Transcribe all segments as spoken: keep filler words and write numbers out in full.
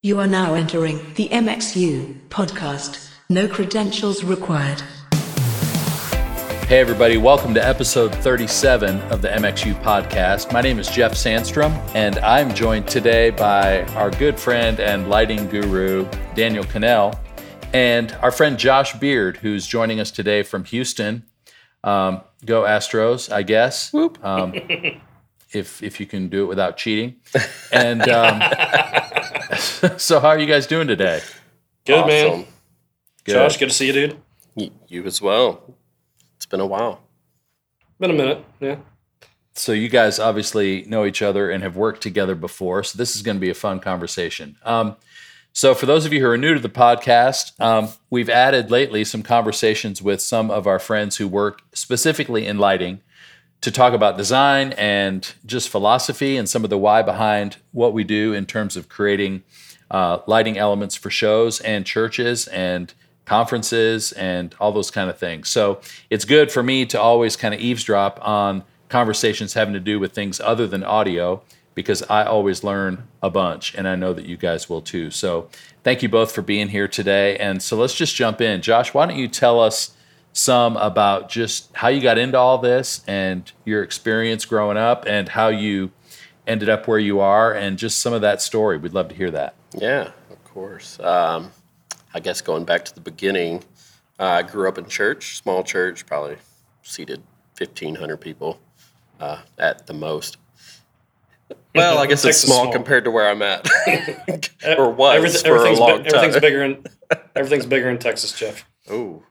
You are now entering the M X U podcast. No credentials required. Hey everybody, welcome to episode thirty-seven of the M X U podcast. My name is Jeff Sandstrom, and I'm joined today by our good friend and lighting guru, Daniel Connell, and our friend Josh Beard, who's joining us today from Houston. Um, go Astros, I guess. Whoop. Um, if, if you can do it without cheating. And... Um, So how are you guys doing today? Good, awesome. Man. Good. Josh, good to see you, dude. Y- you as well. It's been a while. Been a minute, yeah. So you guys obviously know each other and have worked together before, so this is going to be a fun conversation. Um, so for those of you who are new to the podcast, um, we've added lately some conversations with some of our friends who work specifically in lighting to talk about design and just philosophy and some of the why behind what we do in terms of creating uh, lighting elements for shows and churches and conferences and all those kind of things. So it's good for me to always kind of eavesdrop on conversations having to do with things other than audio, because I always learn a bunch, and I know that you guys will too. So thank you both for being here today. And so let's just jump in. Josh, why don't you tell us some about just how you got into all this and your experience growing up and how you ended up where you are and just some of that story. We'd love to hear that. Yeah, of course. Um, I guess going back to the beginning, I uh, grew up in church, small church, probably seated fifteen hundred people uh, at the most. Well, I guess it's small, small compared to where I'm at, or was Everything, for a long bi- time. Everything's bigger in, everything's bigger in Texas, Jeff. Ooh.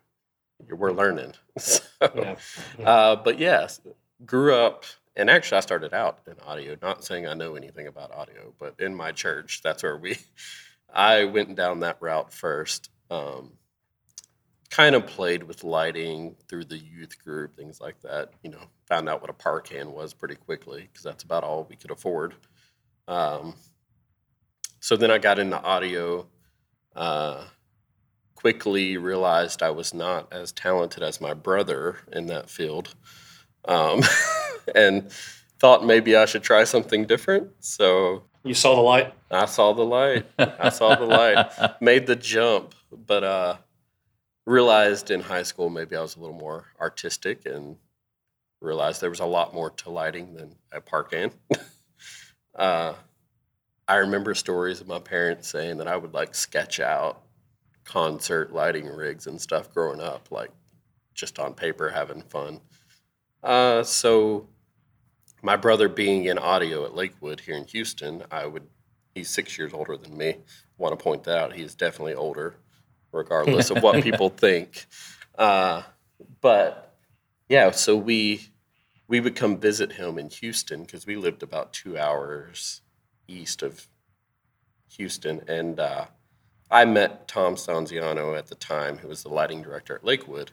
We're learning. So, yeah. Yeah. Uh, but yes, grew up, and actually I started out in audio, not saying I know anything about audio, but in my church, that's where we, I went down that route first, um, kind of played with lighting through the youth group, things like that, you know, found out what a Parkan was pretty quickly, because that's about all we could afford. Um, so then I got into audio, uh, quickly realized I was not as talented as my brother in that field, um, and thought maybe I should try something different. So you saw the light? I saw the light. I saw the light. Made the jump, but uh, realized in high school maybe I was a little more artistic and realized there was a lot more to lighting than at Parkan. uh, I remember stories of my parents saying that I would like sketch out concert lighting rigs and stuff growing up, like just on paper, having fun. Uh, so my brother being in audio at Lakewood here in Houston, I would, he's six years older than me. I want to point that out. He's definitely older, regardless of what people think. Uh, but yeah, so we, we would come visit him in Houston, because we lived about two hours east of Houston. And, uh, I met Tom Stanziano at the time, who was the lighting director at Lakewood,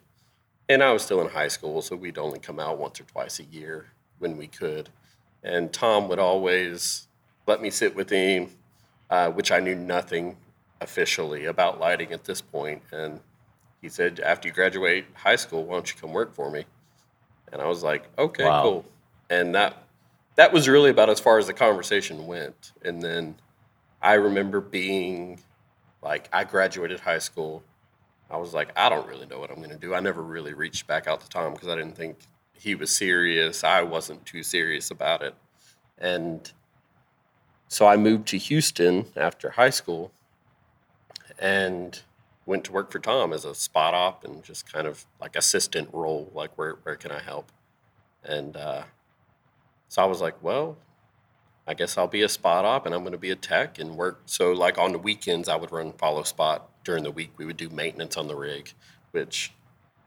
and I was still in high school, so we'd only come out once or twice a year when we could. And Tom would always let me sit with him, uh, which I knew nothing officially about lighting at this point. And he said, after you graduate high school, why don't you come work for me? And I was like, okay, wow. Cool. And that that was really about as far as the conversation went. And then I remember being... Like, I graduated high school. I was like, I don't really know what I'm going to do. I never really reached back out to Tom because I didn't think he was serious. I wasn't too serious about it. And so I moved to Houston after high school and went to work for Tom as a spot op and just kind of like assistant role, like where where can I help? And uh, so I was like, well... I guess I'll be a spot op and I'm going to be a tech and work. So like on the weekends, I would run follow spot. During the week, we would do maintenance on the rig, which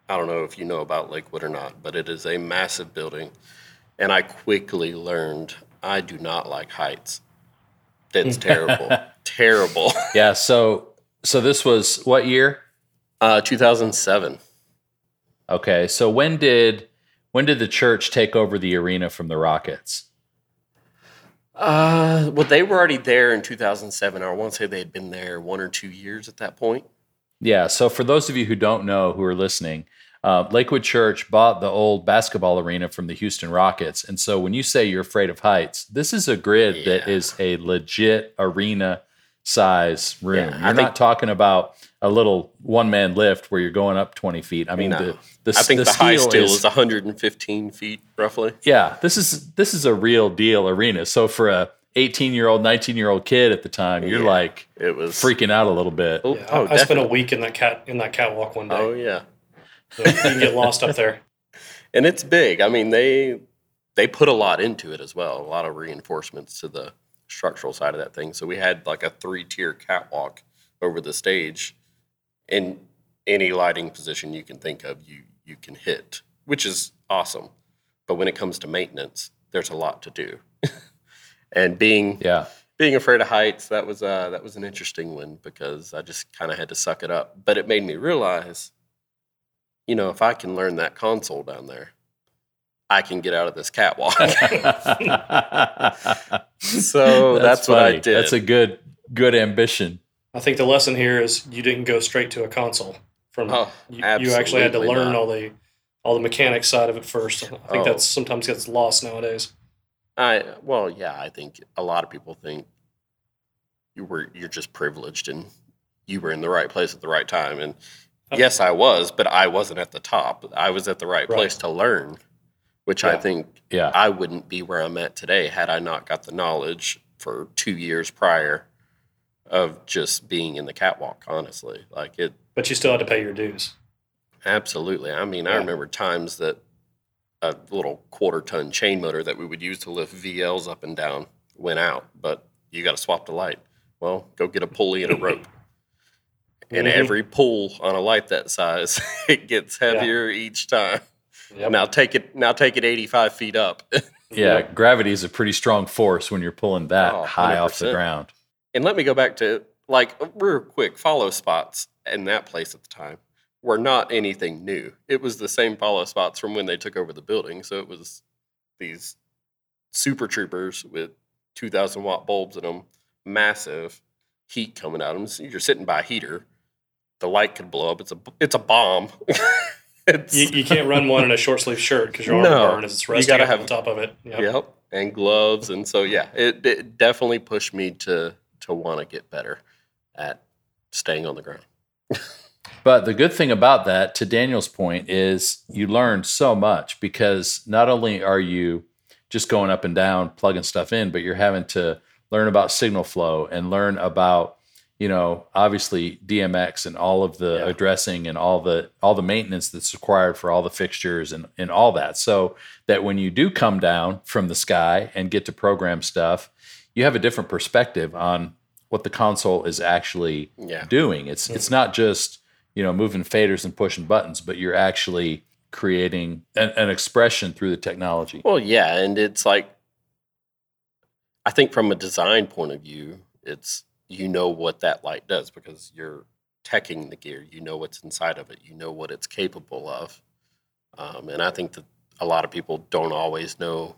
I don't know if you know about Lakewood or not, but it is a massive building. And I quickly learned I do not like heights. That's terrible. Terrible. Yeah. So, so this was what year? Uh, two thousand seven. Okay. So when did, when did the church take over the arena from the Rockets? Uh, well, they were already there in two thousand seven. I want to say they had been there one or two years at that point. Yeah. So for those of you who don't know, who are listening, uh, Lakewood Church bought the old basketball arena from the Houston Rockets. And so when you say you're afraid of heights, this is a grid yeah. that is a legit arena size room. Yeah, you're I not think, talking about a little one-man lift where you're going up twenty feet. I mean, no. the, the I think the, the high steel is, is one hundred fifteen feet roughly. Yeah, this is this is a real deal arena. So for a eighteen-year-old, nineteen-year-old kid at the time, you're yeah, like it was, freaking out a little bit. Yeah, oh, I definitely. spent a week in that cat in that catwalk one day. Oh yeah, so you can get lost up there. And it's big. I mean, they they put a lot into it as well. A lot of reinforcements to the structural side of that thing. So we had like a three-tier catwalk over the stage. In any lighting position you can think of, you you can hit, which is awesome. But when it comes to maintenance, there's a lot to do. And being yeah. being afraid of heights, that was uh, that was an interesting one because I just kind of had to suck it up. But it made me realize, you know, if I can learn that console down there, I can get out of this catwalk. So that's, that's what I did. That's a good good ambition. I think the lesson here is you didn't go straight to a console. From oh, you, you actually had to learn not. all the all the mechanics side of it first. I think oh. that's sometimes gets lost nowadays. I well, yeah, I think a lot of people think you were you're just privileged and you were in the right place at the right time. And okay. yes, I was, but I wasn't at the top. I was at the right, right. place to learn, which yeah. I think yeah. I wouldn't be where I'm at today had I not got the knowledge for two years prior of just being in the catwalk. Honestly, like it. But you still had to pay your dues. Absolutely. I mean, yeah. I remember times that. A little quarter-ton chain motor that we would use to lift V Ls up and down went out, but you got to swap the light. Well, go get a pulley and a rope. And mm-hmm. every pull on a light that size, it gets heavier yeah. each time. Yep. Now take it. Now take it eighty-five feet up. yeah, gravity is a pretty strong force when you're pulling that oh, high one hundred percent off the ground. And let me go back to like real quick follow spots in that place at the time. Were not anything new. It was the same follow spots from when they took over the building. So it was these super troopers with two thousand watt bulbs in them, massive heat coming out of them. So you're sitting by a heater. The light could blow up. It's a it's a bomb. it's, you, you can't run one in a short sleeve shirt because your arm no, burn as it's resting you gotta have, on top of it. Yep. yep. And gloves. And so, yeah, it, it definitely pushed me to to want to get better at staying on the ground. But the good thing about that, to Daniel's point, is you learn so much because not only are you just going up and down, plugging stuff in, but you're having to learn about signal flow and learn about, you know, obviously D M X and all of the yeah. addressing and all the all the maintenance that's required for all the fixtures and, and all that. So that when you do come down from the sky and get to program stuff, you have a different perspective on what the console is actually yeah. doing. It's mm-hmm. it's not just... you know, moving faders and pushing buttons, but you're actually creating an, an expression through the technology. Well, yeah, and it's like, I think from a design point of view, it's, you know what that light does because you're teching the gear, you know what's inside of it, you know what it's capable of. Um, and I think that a lot of people don't always know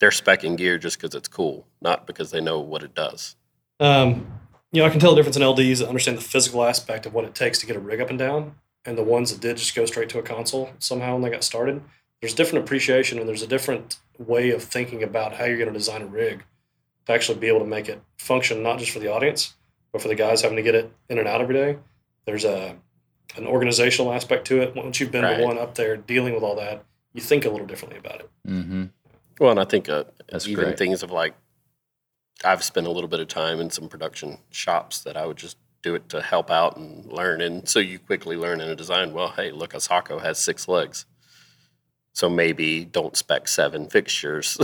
they're speccing gear just because it's cool, not because they know what it does. Um. You know, I can tell the difference in L Ds that understand the physical aspect of what it takes to get a rig up and down, and the ones that did just go straight to a console somehow when they got started. There's a different appreciation and there's a different way of thinking about how you're going to design a rig to actually be able to make it function, not just for the audience, but for the guys having to get it in and out every day. There's a an organizational aspect to it. Once you've been right. the one up there dealing with all that, you think a little differently about it. Mm-hmm. Well, and I think uh, even great. things of like, I've spent a little bit of time in some production shops that I would just do it to help out and learn. And so you quickly learn in a design, well, hey, look, a Socko has six legs. So maybe don't spec seven fixtures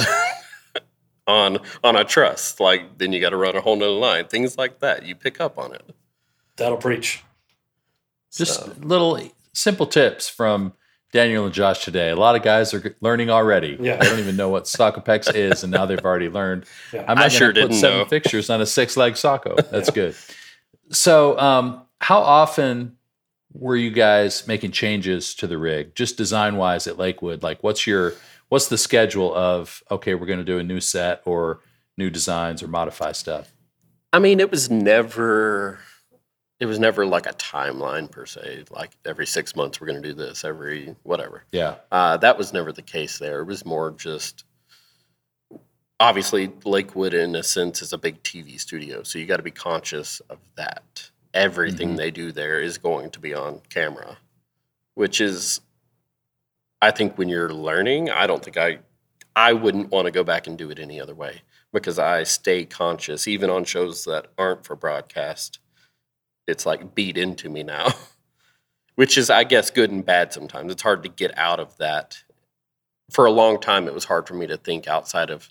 on on a truss. Like, then you got to run a whole nother line. Things like that. You pick up on it. That'll preach. Just so. Little simple tips from Daniel and Josh today. A lot of guys are learning already. Yeah. They don't even know what Sockopex is, and now they've already learned. Yeah. I'm not I sure put didn't seven know. fixtures on a six-leg Socko. That's good. So um, how often were you guys making changes to the rig, just design-wise at Lakewood? Like, what's your what's the schedule of, okay, we're going to do a new set or new designs or modify stuff? I mean, it was never... It was never like a timeline per se, like every six months we're going to do this, every whatever. Yeah. Uh, that was never the case there. It was more just obviously Lakewood, in a sense, is a big T V studio, so you got to be conscious of that. Everything mm-hmm. they do there is going to be on camera, which is, I think, when you're learning, I don't think I, I wouldn't want to go back and do it any other way, because I stay conscious, even on shows that aren't for broadcast. It's like beat into me now, which is, I guess, good and bad sometimes. It's hard to get out of that. For a long time, it was hard for me to think outside of,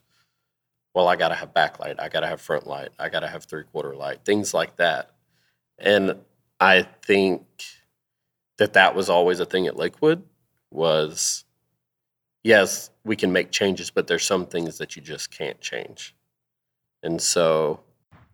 well, I got to have backlight. I got to have front light. I got to have three-quarter light, things like that. And I think that that was always a thing at Lakewood was, yes, we can make changes, but there's some things that you just can't change. And so...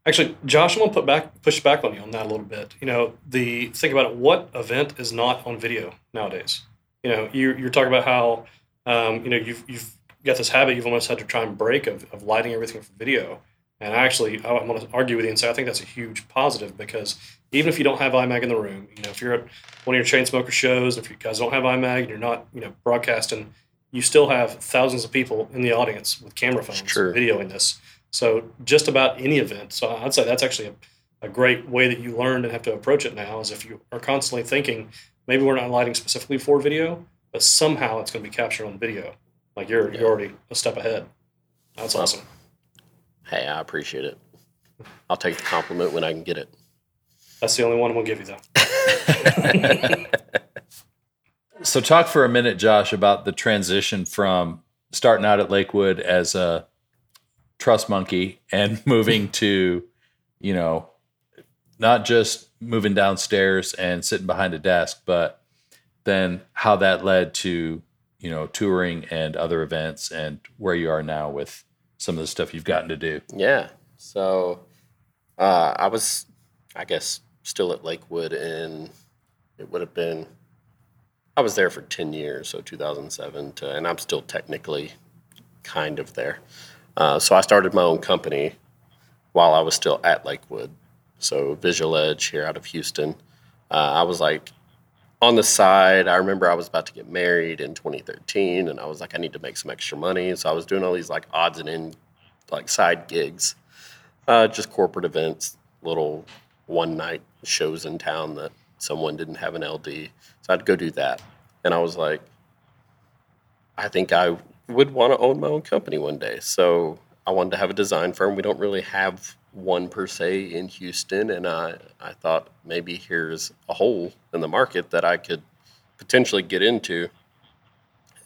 Actually, Josh, I'm going to put back, push back on you on that a little bit. You know, the think about it, what event is not on video nowadays? You know, you, you're talking about how, um, you know, you've you've got this habit you've almost had to try and break of, of lighting everything for video. And actually, I'm going to argue with you and say I think that's a huge positive, because even if you don't have iMag in the room, you know, if you're at one of your Chainsmokers shows, if you guys don't have iMag and you're not, you know, broadcasting, you still have thousands of people in the audience with camera phones videoing this. So just about any event. So I'd say that's actually a, a great way that you learn and have to approach it now, is if you are constantly thinking, maybe we're not lighting specifically for video, but somehow it's going to be captured on video. Like you're, yeah. you're already a step ahead. That's well, awesome. Hey, I appreciate it. I'll take the compliment when I can get it. That's the only one I'm going to give you, though. So talk for a minute, Josh, about the transition from starting out at Lakewood as a trust monkey and moving to, you know, not just moving downstairs and sitting behind a desk, but then how that led to, you know, touring and other events and where you are now with some of the stuff you've gotten to do. Yeah. So uh, I was, I guess, still at Lakewood, and it would have been, I was there for ten years, so two thousand seven to, and I'm still technically kind of there. Uh, so I started my own company while I was still at Lakewood. So Visual Edge here out of Houston. Uh, I was like on the side. I remember I was about to get married in twenty thirteen, and I was like, I need to make some extra money. So I was doing all these like odds and ends, like side gigs, uh, just corporate events, little one night shows in town that someone didn't have an L D. So I'd go do that. And I was like, I think I... would want to own my own company one day. So I wanted to have a design firm. We don't really have one per se in Houston. And I, I thought maybe here's a hole in the market that I could potentially get into.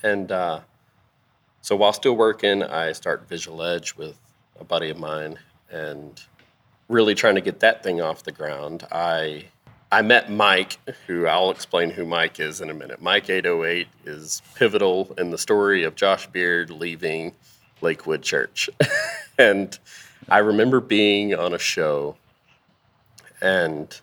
And uh, so while still working, I start Visual Edge with a buddy of mine and really trying to get that thing off the ground. I I met Mike, who I'll explain who Mike is in a minute. Mike eight oh eight is pivotal in the story of Josh Beard leaving Lakewood Church. And I remember being on a show, and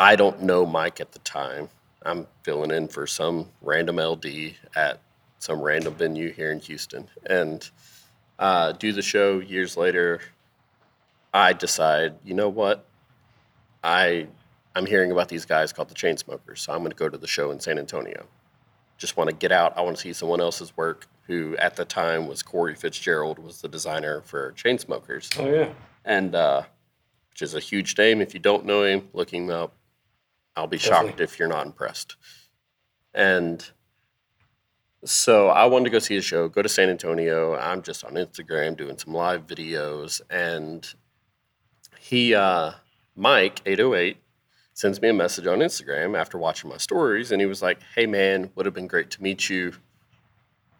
I don't know Mike at the time. I'm filling in for some random L D at some random venue here in Houston. And uh, do the show years later, I decide, you know what? I, I'm hearing about these guys called The Chainsmokers, so I'm going to go to the show in San Antonio. Just want to get out. I want to see someone else's work, who at the time was Corey Fitzgerald, was the designer for Chainsmokers. Oh, yeah. And uh, which is a huge name. If you don't know him, look him up. I'll be Definitely. shocked if you're not impressed. And so I wanted to go see a show, go to San Antonio. I'm just on Instagram doing some live videos, and he... Uh, Mike, eight oh eight, sends me a message on Instagram after watching my stories, and he was like, hey, man, would have been great to meet you.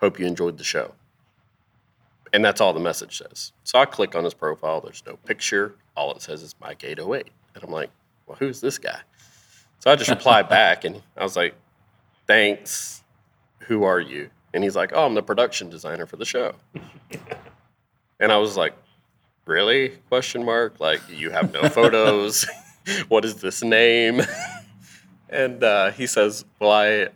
Hope you enjoyed the show. And that's all the message says. So I click on his profile. There's no picture. All it says is Mike eight oh eight. And I'm like, well, who's this guy? So I just reply back, and I was like, thanks. Who are you? And he's like, oh, I'm the production designer for the show. And I was like, really? Question mark. Like, you have no photos. What is this name? And uh, he says, well, I,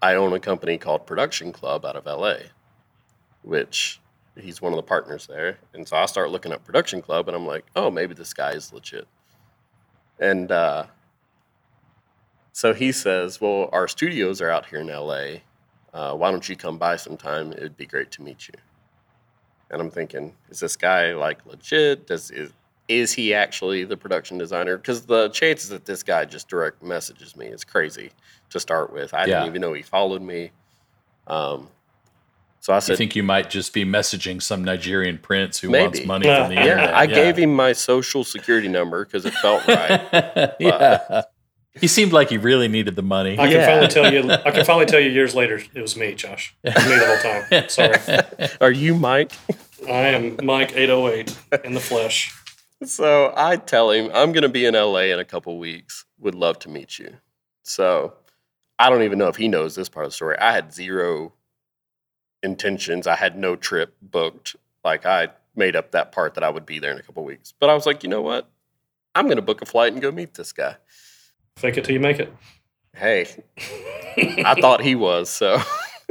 I own a company called Production Club out of L A, which he's one of the partners there. And so I start looking up Production Club, and I'm like, oh, maybe this guy is legit. And uh, so he says, well, our studios are out here in L A. Uh, why don't you come by sometime? It would be great to meet you. And I'm thinking, is this guy, like, legit? Does is is he actually the production designer? Because the chances that this guy just direct messages me is crazy to start with. I yeah. didn't even know he followed me. Um, so I said, you think you might just be messaging some Nigerian prince who maybe. wants money yeah. from the yeah. internet. I yeah. gave him my social security number because it felt right. yeah. He seemed like he really needed the money. I can yeah. finally tell you. I can finally tell you years later, it was me, Josh. It was me the whole time. Sorry. Are you Mike? I am Mike eight oh eight in the flesh. So I tell him I'm going to be in L A in a couple weeks. Would love to meet you. So I don't even know if he knows this part of the story. I had zero intentions. I had no trip booked. Like I made up that part that I would be there in a couple weeks. But I was like, you know what? I'm going to book a flight and go meet this guy. Fake it till you make it. Hey, I thought he was, so.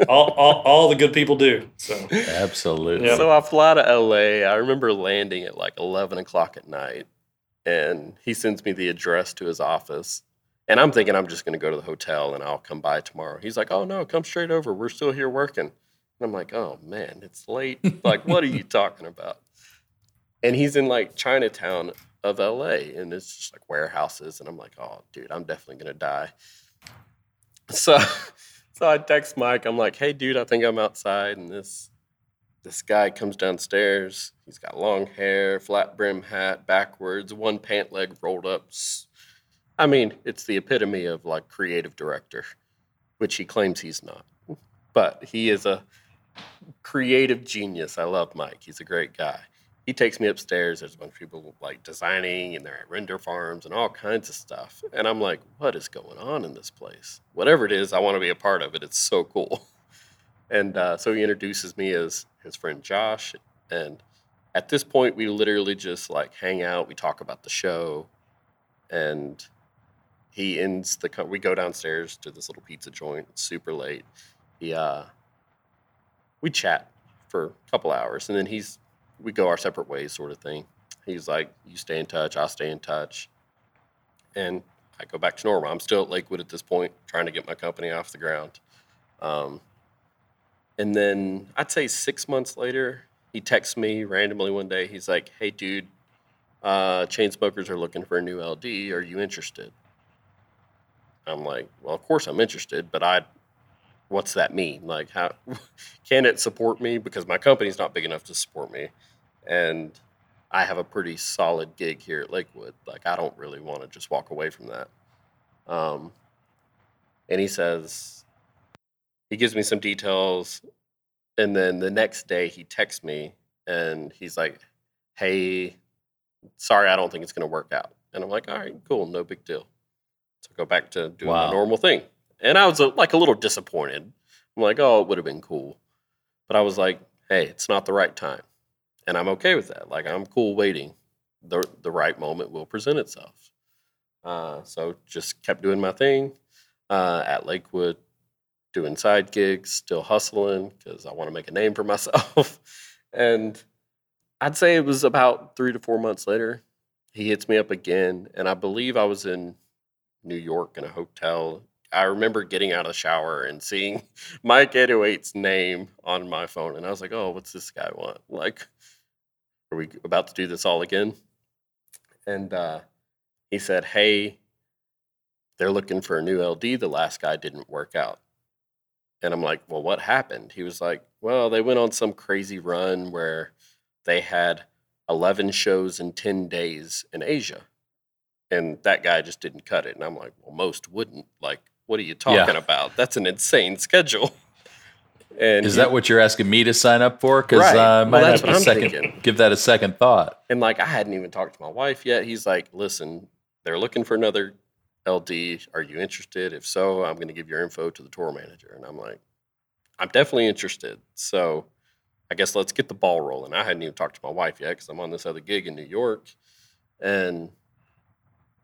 all, all all the good people do. So absolutely. Yeah. So I fly to L A. I remember landing at like eleven o'clock at night, and he sends me the address to his office. And I'm thinking I'm just going to go to the hotel, and I'll come by tomorrow. He's like, oh, no, come straight over. We're still here working. And I'm like, oh, man, it's late. Like, what are you talking about? And he's in like Chinatown of L A, and it's just like warehouses, and I'm like, oh, dude, I'm definitely gonna die. So, so I text Mike. I'm like, hey, dude, I think I'm outside, and this this guy comes downstairs. He's got long hair, flat brim hat, backwards, one pant leg rolled up. I mean, it's the epitome of like creative director, which he claims he's not, but he is a creative genius. I love Mike. He's a great guy. He takes me upstairs. There's a bunch of people like designing, and they're at render farms and all kinds of stuff. And I'm like, what is going on in this place? Whatever it is, I want to be a part of it. It's so cool. And uh, so he introduces me as his friend Josh. And at this point, we literally just like hang out. We talk about the show. And he ends the, co- we go downstairs to this little pizza joint. It's super late. He, uh, we chat for a couple hours, and then he's, we go our separate ways sort of thing. He's like, you stay in touch, I'll stay in touch. And I go back to normal. I'm still at Lakewood at this point, trying to get my company off the ground. Um, and then I'd say six months later, he texts me randomly one day. He's like, hey, dude, uh, Chainsmokers are looking for a new L D. Are you interested? I'm like, well, of course I'm interested, but I... what's that mean? Like, how can it support me? Because my company's not big enough to support me. And I have a pretty solid gig here at Lakewood. Like, I don't really want to just walk away from that. Um, and he says, he gives me some details. And then the next day he texts me and he's like, hey, sorry, I don't think it's going to work out. And I'm like, all right, cool. No big deal. So I go back to doing wow. the normal thing. And I was, like, a little disappointed. I'm like, oh, it would have been cool. But I was like, hey, it's not the right time. And I'm okay with that. Like, I'm cool waiting. The the right moment will present itself. Uh, so just kept doing my thing uh, at Lakewood, doing side gigs, still hustling because I want to make a name for myself. And I'd say it was about three to four months later, he hits me up again. And I believe I was in New York in a hotel. I remember getting out of the shower and seeing Mike eight oh eight's name on my phone. And I was like, oh, what's this guy want? Like, are we about to do this all again? And uh, he said, hey, they're looking for a new L D. The last guy didn't work out. And I'm like, well, what happened? He was like, well, they went on some crazy run where they had eleven shows in ten days in Asia. And that guy just didn't cut it. And I'm like, well, most wouldn't. Like, what are you talking yeah. about? That's an insane schedule. And is he, that what you're asking me to sign up for? Because right. uh, I might well, have to second, give that a second thought. And, like, I hadn't even talked to my wife yet. He's like, listen, they're looking for another L D. Are you interested? If so, I'm going to give your info to the tour manager. And I'm like, I'm definitely interested. So I guess let's get the ball rolling. I hadn't even talked to my wife yet because I'm on this other gig in New York. And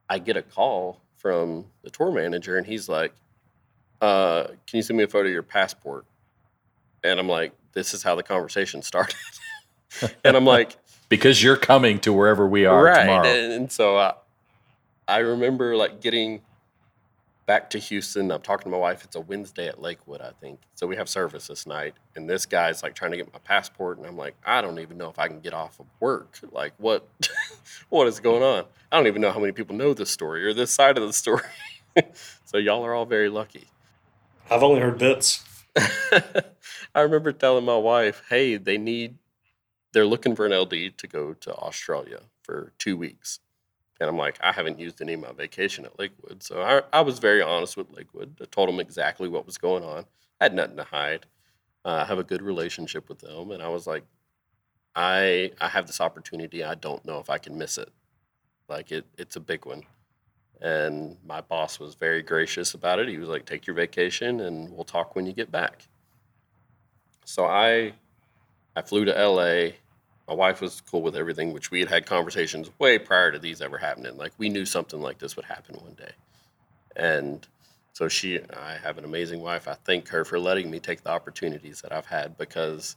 I get a call from the tour manager, and he's like, uh, can you send me a photo of your passport? And I'm like, this is how the conversation started. And I'm like... because you're coming to wherever we are right. tomorrow. And, and so I, I remember, like, getting back to Houston. I'm talking to my wife. It's a Wednesday at Lakewood, I think. So we have service this night. And this guy's like trying to get my passport. And I'm like, I don't even know if I can get off of work. Like, what, what is going on? I don't even know how many people know this story or this side of the story. So y'all are all very lucky. I've only heard bits. I remember telling my wife, hey, they need, they're looking for an L D to go to Australia for two weeks. And I'm like, I haven't used any of my vacation at Lakewood. So I, I was very honest with Lakewood. I told them exactly what was going on. I had nothing to hide. Uh, I have a good relationship with them. And I was like, I I have this opportunity. I don't know if I can miss it. Like, it it's a big one. And my boss was very gracious about it. He was like, take your vacation and we'll talk when you get back. So I I flew to L A. My wife was cool with everything, which we had had conversations way prior to these ever happening. Like, we knew something like this would happen one day. And so she, I have an amazing wife. I thank her for letting me take the opportunities that I've had, because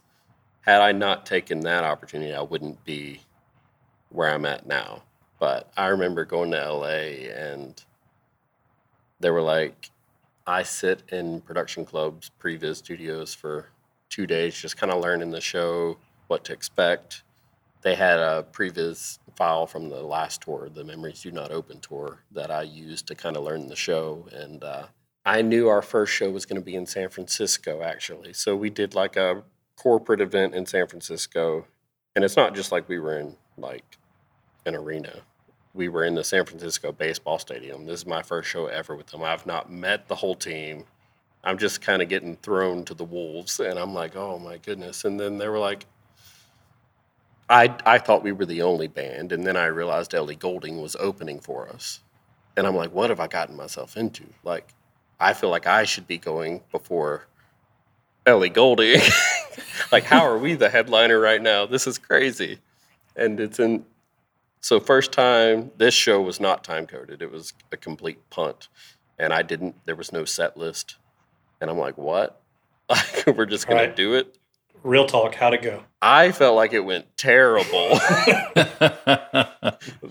had I not taken that opportunity, I wouldn't be where I'm at now. But I remember going to L A and they were like, I sit in Production Club's previs studios for two days, just kind of learning the show, what to expect. They had a previs file from the last tour, the Memories Do Not Open Tour, that I used to kind of learn the show. And uh, I knew our first show was going to be in San Francisco, actually. So we did like a corporate event in San Francisco. And it's not just like we were in like an arena. We were in the San Francisco baseball stadium. This is my first show ever with them. I've not met the whole team. I'm just kind of getting thrown to the wolves. And I'm like, oh my goodness. And then they were like, I I thought we were the only band, and then I realized Ellie Goulding was opening for us. And I'm like, what have I gotten myself into? Like, I feel like I should be going before Ellie Goulding. Like, how are we the headliner right now? This is crazy. And it's in, so first time, this show was not time-coded. It was a complete punt, and I didn't, there was no set list. And I'm like, what? Like, we're just going right to do it? Real talk, how'd it go? I felt like it went terrible.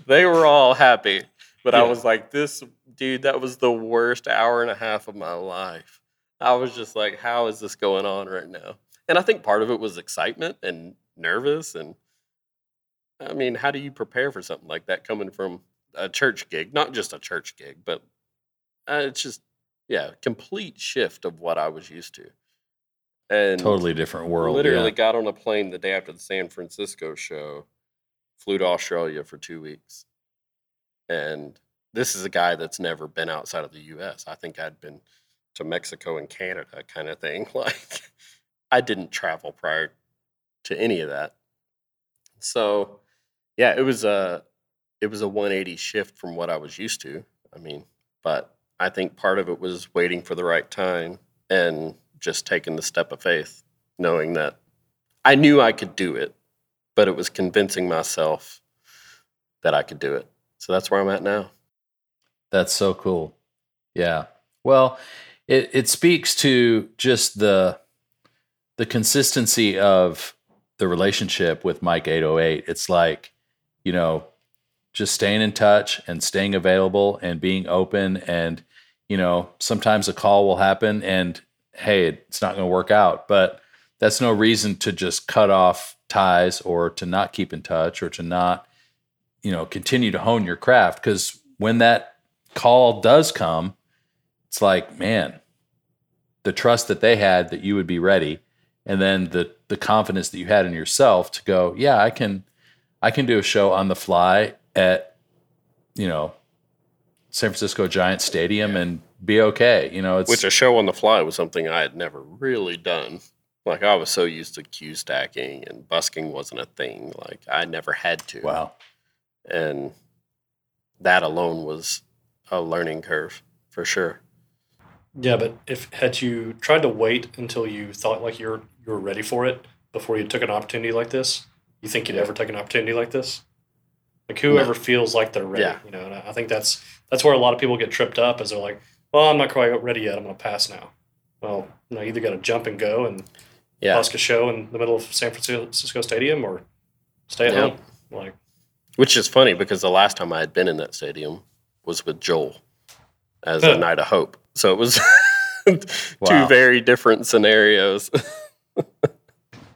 They were all happy. But yeah. I was like, this, dude, that was the worst hour and a half of my life. I was just like, how is this going on right now? And I think part of it was excitement and nervous. And, I mean, how do you prepare for something like that coming from a church gig? Not just a church gig, but uh, it's just, yeah, complete shift of what I was used to. And totally different world. Literally yeah. got on a plane the day after the San Francisco show, flew to Australia for two weeks. And this is a guy that's never been outside of the U S. I think I'd been to Mexico and Canada kind of thing. Like, I didn't travel prior to any of that. So, yeah, it was a it was a one eighty shift from what I was used to. I mean, but I think part of it was waiting for the right time and just taking the step of faith, knowing that I knew I could do it, but it was convincing myself that I could do it. So that's where I'm at now. That's so cool. Yeah. Well, it, it speaks to just the the consistency of the relationship with Mike eight oh eight. It's like, you know, just staying in touch and staying available and being open. And, you know, sometimes a call will happen and hey, it's not going to work out, but that's no reason to just cut off ties or to not keep in touch or to not, you know, continue to hone your craft. Because when that call does come, it's like, man, the trust that they had that you would be ready, and then the the confidence that you had in yourself to go, yeah, I can, I can do a show on the fly at, you know, San Francisco Giants Stadium yeah. and be okay. You know, it's which a show on the fly was something I had never really done. Like, I was so used to cue stacking and busking wasn't a thing. Like, I never had to. Wow. And that alone was a learning curve for sure. Yeah, but if had you tried to wait until you thought like you're you were ready for it before you took an opportunity like this, you think you'd yeah. ever take an opportunity like this? Like, whoever no. feels like they're ready, yeah. you know, and I think that's that's where a lot of people get tripped up, is they're like, well, I'm not quite ready yet. I'm going to pass now. Well, you know, you either got to jump and go and yeah. busk a show in the middle of San Francisco Stadium or stay at yeah. home. Like, which is funny because the last time I had been in that stadium was with Joel. as huh. a night of hope. So it was two wow. very different scenarios.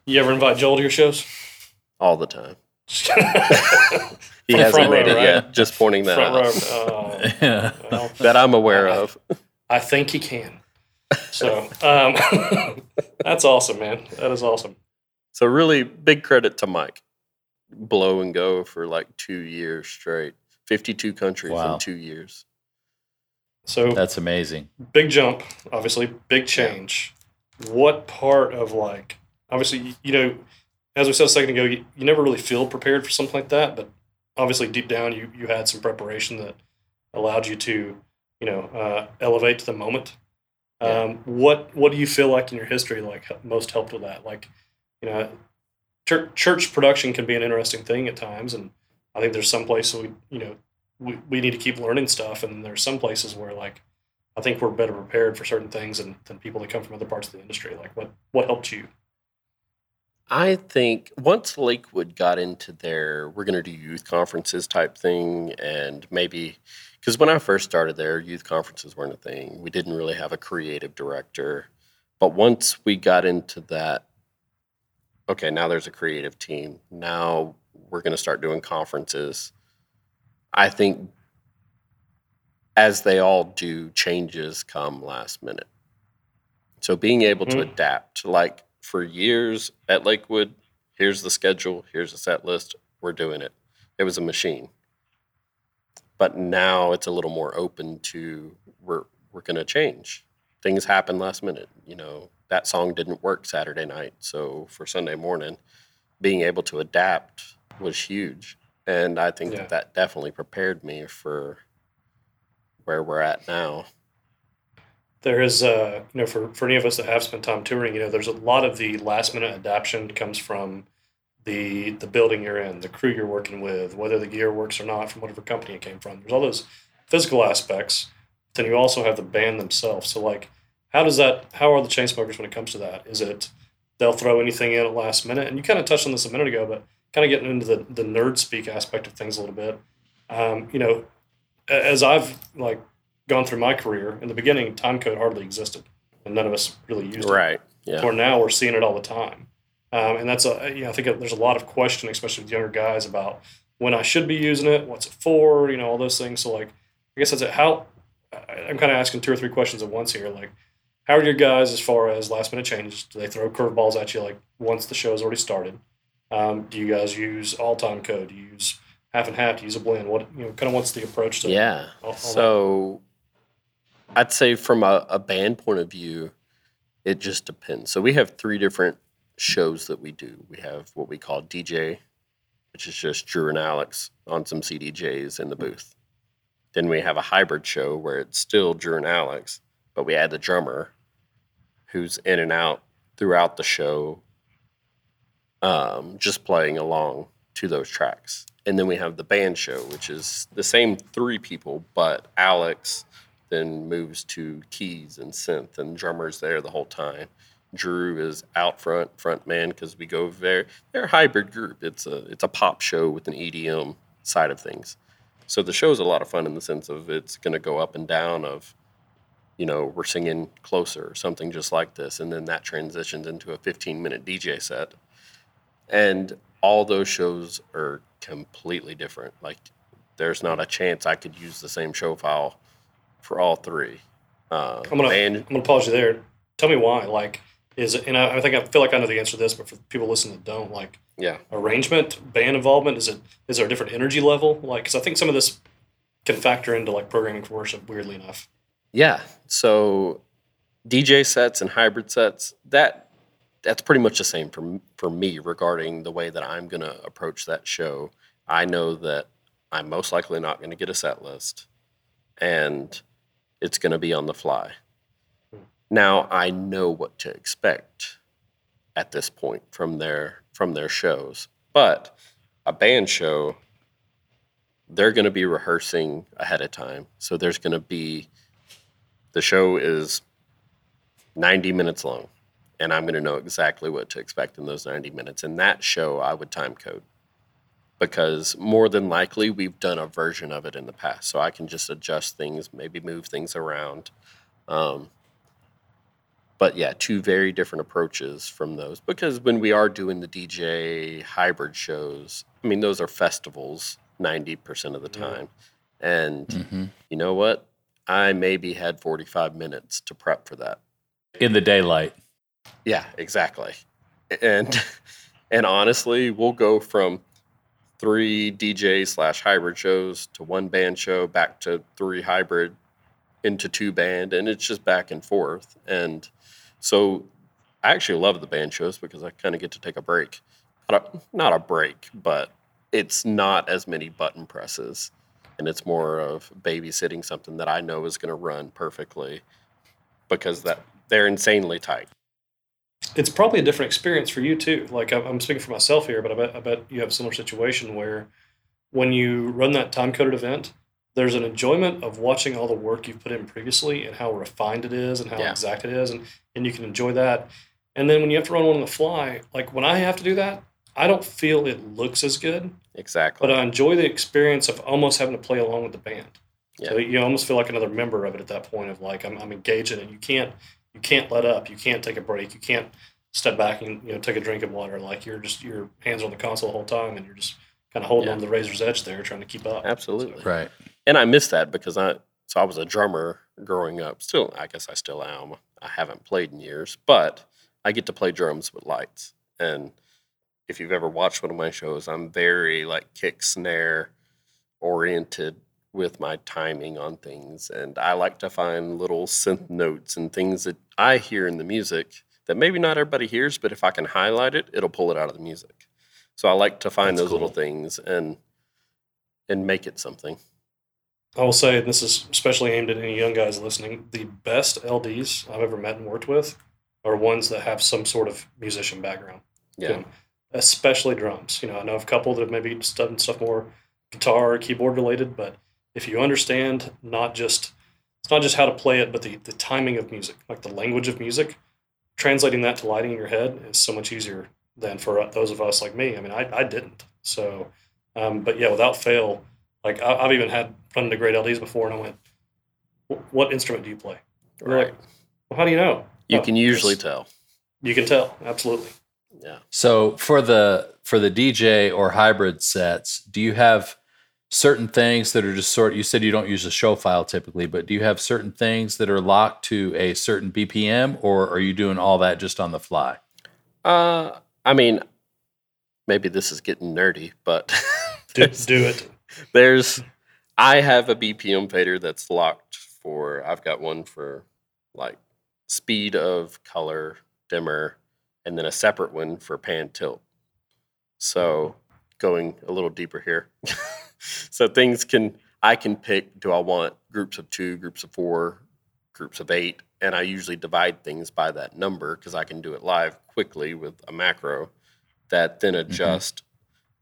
You ever invite Joel to your shows? All the time. He hasn't made row, it right? yet. Just pointing that front out. Row, oh, yeah. well, that I'm aware I, of. I think he can. So um, that's awesome, man. That is awesome. So really big credit to Mike. Blow and go for like two years straight. fifty-two countries wow. in two years. So that's amazing. Big jump, obviously. Big change. What part of like, obviously, you know, as we said a second ago, you, you never really feel prepared for something like that, but obviously deep down you, you had some preparation that allowed you to, you know, uh, elevate to the moment. Yeah. Um, what what do you feel like in your history like most helped with that? Like, you know, church, church production can be an interesting thing at times, and I think there's some places we, you know, we, we need to keep learning stuff, and there's some places where like I think we're better prepared for certain things than, than people that come from other parts of the industry. Like, what what helped you? I think once Lakewood got into their, we're going to do youth conferences type thing, and maybe, because when I first started there, youth conferences weren't a thing. We didn't really have a creative director. But once we got into that, okay, now there's a creative team. Now we're going to start doing conferences. I think as they all do, changes come last minute. So being able mm-hmm. to adapt, like, for years at Lakewood, here's the schedule, here's the set list, we're doing it. It was a machine. But now it's a little more open to we're we're going to change. Things happen last minute. You know, that song didn't work Saturday night, so for Sunday morning, being able to adapt was huge. And I think yeah. that, that definitely prepared me for where we're at now. There is, uh, you know, for, for any of us that have spent time touring, you know, there's a lot of the last-minute adaption comes from the the building you're in, the crew you're working with, whether the gear works or not from whatever company it came from. There's all those physical aspects. Then you also have the band themselves. So, like, how does that – how are the Chainsmokers when it comes to that? Is it they'll throw anything in at last minute? And you kind of touched on this a minute ago, but kind of getting into the, the nerd-speak aspect of things a little bit. Um, you know, as I've, like – gone through my career, in the beginning, time code hardly existed, and none of us really used it. Right. Yeah. Or now we're seeing it all the time, um, and that's a. You know, I think there's a lot of questioning, especially with younger guys, about when I should be using it, what's it for, you know, all those things. So, like, I guess that's it. How I'm kind of asking two or three questions at once here. Like, how are your guys as far as last minute changes? Do they throw curveballs at you like once the show has already started? Um, do you guys use all time code? Do you use half and half? Do you use a blend? What you know, kind of what's the approach to? Yeah. All, all so. That? I'd say from a, a band point of view, it just depends. So we have three different shows that we do. We have what we call D J, which is just Drew and Alex on some C D Js in the booth. Then we have a hybrid show where it's still Drew and Alex, but we add the drummer who's in and out throughout the show, um, just playing along to those tracks. And then we have the band show, which is the same three people, but Alex then moves to keys and synth, and drummer's there the whole time. Drew is out front, front man, because we go very, they're a hybrid group. It's a it's a pop show with an E D M side of things. So the show's a lot of fun in the sense of it's going to go up and down of, you know, we're singing Closer or something just like this, and then that transitions into a fifteen-minute D J set. And all those shows are completely different. Like, there's not a chance I could use the same show file for all three. Uh, I'm gonna band. I'm gonna pause you there. Tell me why. Like, is it, and I, I think I feel like I know the answer to this, but for people listening that don't, like, yeah, arrangement, band involvement, is it is there a different energy level? Like, because I think some of this can factor into like programming for worship. Weirdly enough, yeah. So D J sets and hybrid sets, that that's pretty much the same for for me regarding the way that I'm gonna approach that show. I know that I'm most likely not gonna get a set list, and it's going to be on the fly. Now I know what to expect at this point from their from their shows. But a band show, they're going to be rehearsing ahead of time. So there's going to be, the show is ninety minutes long, and I'm going to know exactly what to expect in those ninety minutes. And that show I would time code. because more than likely we've done a version of it in the past. So I can just adjust things, maybe move things around. Um, but yeah, two very different approaches from those, because when we are doing the D J hybrid shows, I mean, those are festivals ninety percent of the time. And mm-hmm. you know what? I maybe had forty-five minutes to prep for that. In the daylight. Yeah, exactly. And and honestly, we'll go from three D J slash hybrid shows to one band show, back to three hybrid, into two band, and it's just back and forth. And so I actually love the band shows because I kind of get to take a break. Not a, not a break, but it's not as many button presses. And it's more of babysitting something that I know is going to run perfectly because that they're insanely tight. It's probably a different experience for you too. Like I'm speaking for myself here, but I bet, I bet you have a similar situation where when you run that time-coded event, there's an enjoyment of watching all the work you've put in previously and how refined it is and how yeah. exact it is, and, and you can enjoy that. And then when you have to run one on the fly, like when I have to do that, I don't feel it looks as good. Exactly. But I enjoy the experience of almost having to play along with the band. Yeah. So you almost feel like another member of it at that point of like, I'm, I'm engaged in it. You can't, you can't let up. You can't take a break. You can't step back and, you know, take a drink of water. Like you're just, your hands are on the console the whole time and you're just kind of holding yeah. on to the razor's edge there, trying to keep up. Absolutely. So, right. And I miss that because I, so I was a drummer growing up. Still, I guess I still am. I haven't played in years, but I get to play drums with lights. And if you've ever watched one of my shows, I'm very like kick snare oriented with my timing on things. And I like to find little synth notes and things that I hear in the music that maybe not everybody hears, but if I can highlight it, it'll pull it out of the music. So I like to find That's those cool. little things and and make it something. I will say, and this is especially aimed at any young guys listening, the best L Ds I've ever met and worked with are ones that have some sort of musician background. Yeah. Especially drums. You know, I know of a couple that have maybe done stuff more guitar or keyboard related, but if you understand not just, it's not just how to play it, but the, the timing of music, like the language of music, translating that to lighting in your head is so much easier than for those of us like me. I mean, I, I didn't. So, um, but yeah, without fail, like, I've even had run into great L Ds before, and I went, what instrument do you play? Right. Like, well, how do you know? You oh, can usually tell. You can tell, absolutely. Yeah. So for the for the D J or hybrid sets, do you have certain things that are just sort, you said you don't use a show file typically, but do you have certain things that are locked to a certain B P M, or are you doing all that just on the fly? Uh, I mean, maybe this is getting nerdy, but... do, do it. There's, I have a B P M fader that's locked for, I've got one for like speed of color, dimmer, and then a separate one for pan tilt. So going a little deeper here. So things can, I can pick, do I want groups of two, groups of four, groups of eight? And I usually divide things by that number because I can do it live quickly with a macro that then adjust. Mm-hmm.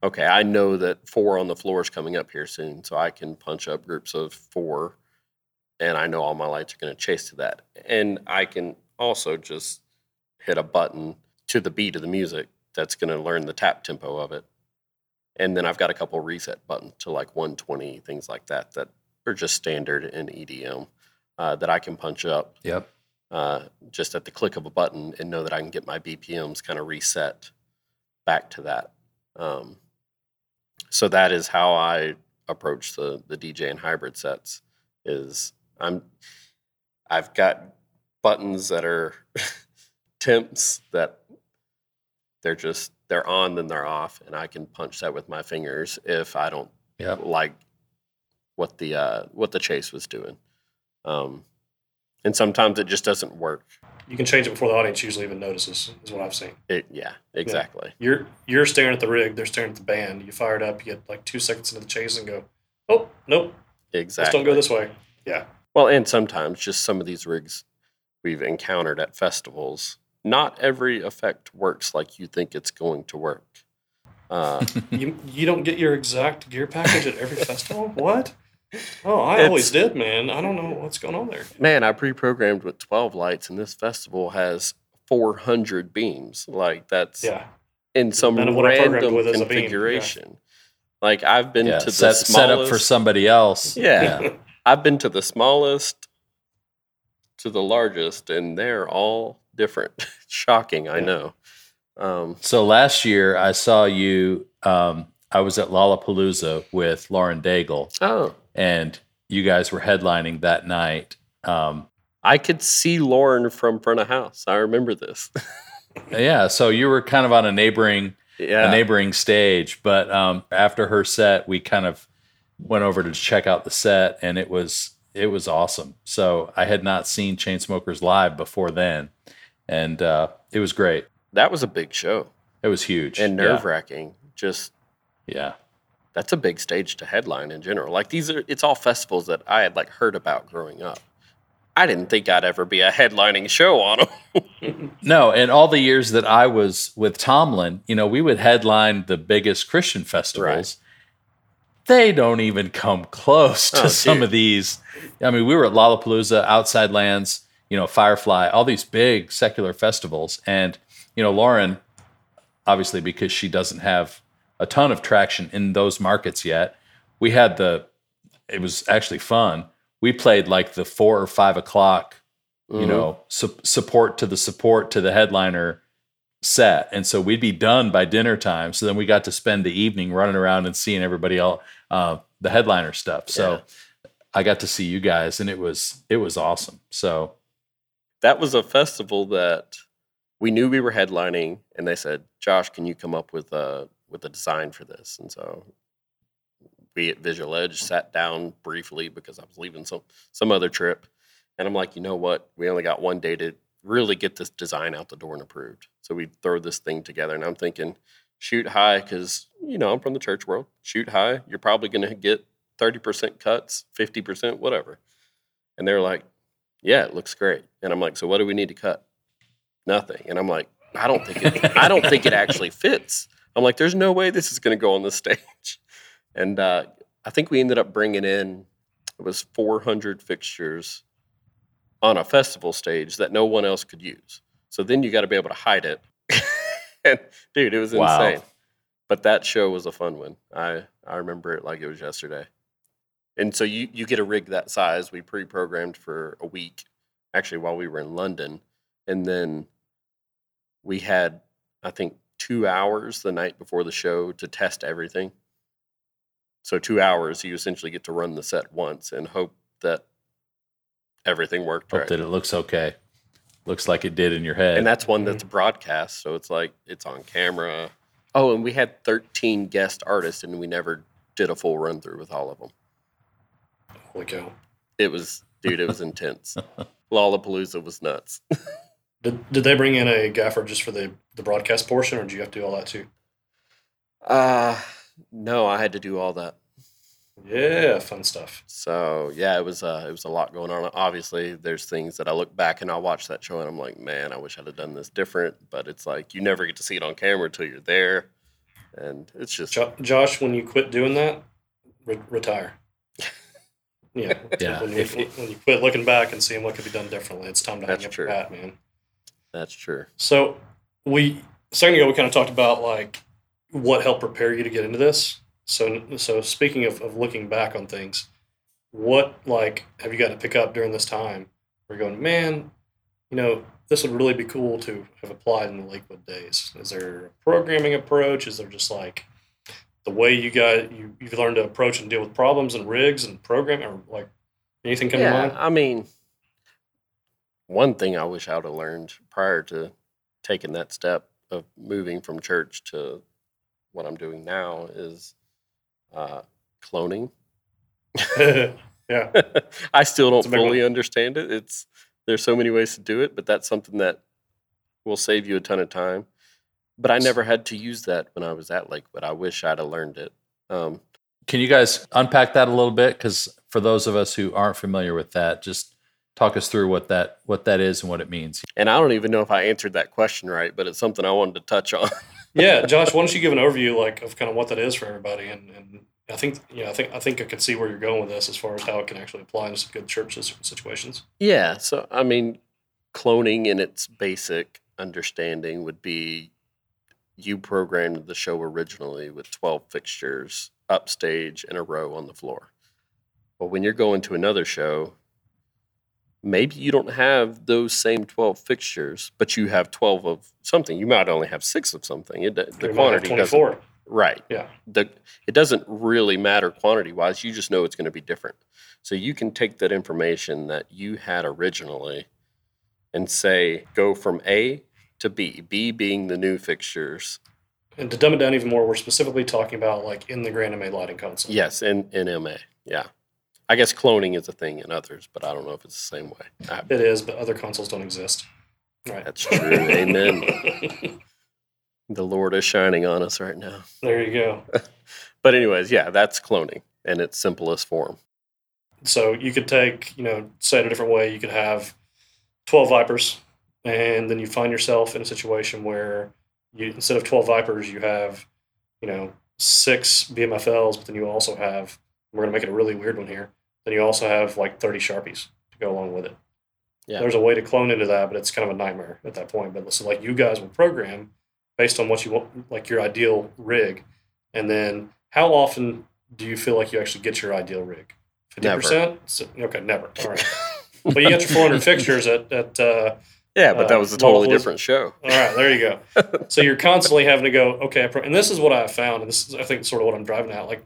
Okay, I know that four on the floor is coming up here soon, so I can punch up groups of four, and I know all my lights are going to chase to that. And I can also just hit a button to the beat of the music that's going to learn the tap tempo of it. And then I've got a couple reset buttons to like one twenty, things like that, that are just standard in E D M uh, that I can punch up yep. uh, just at the click of a button and know that I can get my B P Ms kind of reset back to that. Um, So that is how I approach the, the D J and hybrid sets. Is I'm I've got buttons that are temps that they're just they're on then they're off, and I can punch that with my fingers if I don't yeah. like what the uh, what the chase was doing. Um, and sometimes it just doesn't work. You can change it before the audience usually even notices, is what I've seen. It, yeah, exactly. Yeah. You're you're staring at the rig, they're staring at the band. You fire it up, you get like two seconds into the chase and go, oh, nope. Exactly. Let's don't go this way. Yeah. Well, and sometimes just some of these rigs we've encountered at festivals, not every effect works like you think it's going to work. Uh, you you don't get your exact gear package at every festival? What? Oh, I it's, always did, man. I don't know what's going on there. Man, I pre-programmed with twelve lights, and this festival has four hundred beams. Like, that's yeah. in some random configuration. Yeah. Like I've been yeah, to the set, smallest. Set up for somebody else. Yeah. yeah. I've been to the smallest to the largest, and they're all different. Shocking, I yeah. know. Um, so last year I saw you, um, I was at Lollapalooza with Lauren Daigle. Oh. And you guys were headlining that night. Um, I could see Lauren from front of house. I remember this. yeah, so you were kind of on a neighboring yeah. a neighboring stage, but um, after her set, we kind of went over to check out the set, and it was it was awesome. So I had not seen Chainsmokers live before then, and uh, it was great. That was a big show. It was huge and nerve wracking. Yeah. Just yeah, that's a big stage to headline in general. Like these are, it's all festivals that I had like heard about growing up. I didn't think I'd ever be a headlining show on them. No, and all the years that I was with Tomlin, you know, we would headline the biggest Christian festivals. Right. They don't even come close to oh, some dude. of these. I mean, we were at Lollapalooza, Outside Lands, you know, Firefly, all these big secular festivals. And, you know, Lauren, obviously because she doesn't have a ton of traction in those markets yet, we had the, it was actually fun. We played like the four or five o'clock, you mm-hmm. know, su- support to the support to the headliner set. And so we'd be done by dinner time. So then we got to spend the evening running around and seeing everybody else, uh, the headliner stuff. So yeah. I got to see you guys, and it was, it was awesome. So that was a festival that we knew we were headlining, and they said, Josh, can you come up with a, with a design for this? And so we at Visual Edge sat down briefly because I was leaving some, some other trip. And I'm like, you know what? We only got one day to really get this design out the door and approved. So we throw this thing together. And I'm thinking, shoot high, because, you know, I'm from the church world. Shoot high. You're probably going to get thirty percent cuts, fifty percent, whatever. And they're like, yeah, it looks great. And I'm like, so what do we need to cut? Nothing. And I'm like, I don't think it, I don't think it actually fits. I'm like, there's no way this is going to go on the stage. And uh, I think we ended up bringing in, it was four hundred fixtures on a festival stage that no one else could use. So then you got to be able to hide it. And dude, it was wow. insane. But that show was a fun one. I, I remember it like it was yesterday. And so you, you get a rig that size. We pre-programmed for a week, actually, while we were in London. And then we had, I think, two hours the night before the show to test everything. So two hours, you essentially get to run the set once and hope that everything worked hope right. Hope that it looks okay. Looks like it did in your head. And that's one that's broadcast, so it's like it's on camera. Oh, and we had thirteen guest artists, and we never did a full run-through with all of them. Holy cow. It was, dude, it was intense. Lollapalooza was nuts. did, did they bring in a gaffer just for the, the broadcast portion, or did you have to do all that too? Uh... No, I had to do all that. Yeah, fun stuff. So yeah, it was uh, it was a lot going on. Obviously, there's things that I look back and I watch that show and I'm like, man, I wish I'd have done this different. But it's like you never get to see it on camera until you're there, and it's just jo- Josh. When you quit doing that, re- retire. Yeah, yeah. When you, when you quit looking back and seeing what could be done differently, it's time to hang up your hat, man. That's true. So we a second ago we kind of talked about like. What helped prepare you to get into this? So, so speaking of, of looking back on things, what like have you got to pick up during this time? We're going, man, you know, this would really be cool to have applied in the Lakewood days. Is there a programming approach? Is there just like the way you got you you've learned to approach and deal with problems and rigs and programming, or like anything come yeah, to mind? I mean, one thing I wish I would have learned prior to taking that step of moving from church to what I'm doing now is uh, cloning. Yeah. I still don't fully understand it. It's there's so many ways to do it, but that's something that will save you a ton of time. But I never had to use that when I was at Lakewood. I wish I'd have learned it. Um, Can you guys unpack that a little bit? Because for those of us who aren't familiar with that, just talk us through what that what that is and what it means. And I don't even know if I answered that question right, but it's something I wanted to touch on. Yeah, Josh, why don't you give an overview like of kind of what that is for everybody, and, and I think you know, I think I think I can see where you're going with this as far as how it can actually apply in some good church situations. Yeah, so I mean, cloning in its basic understanding would be you programmed the show originally with twelve fixtures upstage in a row on the floor. But when you're going to another show, maybe you don't have those same twelve fixtures, but you have twelve of something. You might only have six of something. It, the you quantity doesn't. Right. Yeah. The, it doesn't really matter quantity-wise. You just know it's going to be different. So you can take that information that you had originally and say, go from A to B, B being the new fixtures. And to dumb it down even more, we're specifically talking about like in the Grand M A lighting console. Yes, in, in M A. Yeah. I guess cloning is a thing in others, but I don't know if it's the same way. I, it is, but other consoles don't exist. Right. That's true. Amen. The Lord is shining on us right now. There you go. But anyways, yeah, that's cloning in its simplest form. So you could take, you know, say it a different way, you could have twelve Vipers, and then you find yourself in a situation where you, instead of twelve Vipers, you have, you know, six B M F Ls, but then you also have, we're going to make it a really weird one here, then you also have like thirty Sharpies to go along with it. Yeah. There's a way to clone into that, but it's kind of a nightmare at that point. But so like you guys will program based on what you want, like your ideal rig. And then how often do you feel like you actually get your ideal rig? fifty percent? Never. Okay, never. All right. But you got your four hundred fixtures at... at uh, yeah, but uh, that was a totally Lollapalooza. Different show. All right, there you go. So you're constantly having to go, okay, I pro- and this is what I found, and this is, I think, sort of what I'm driving at. Like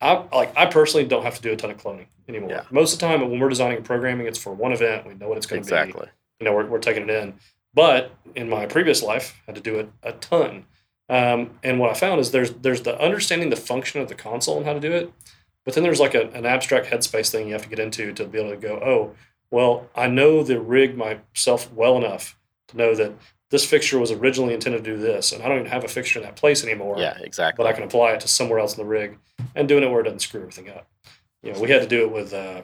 I, like, I personally don't have to do a ton of cloning anymore. Yeah. Most of the time, when we're designing and programming, it's for one event. We know what it's going to exactly. be. Exactly. You know, we're, we're taking it in. But in my previous life, I had to do it a ton. Um, and what I found is there's there's the understanding the function of the console and how to do it, but then there's like a, an abstract headspace thing you have to get into to be able to go, oh, well, I know the rig myself well enough to know that this fixture was originally intended to do this, and I don't even have a fixture in that place anymore. Yeah, exactly. But I can apply it to somewhere else in the rig and doing it where it doesn't screw everything up. You know, we had to do it with uh,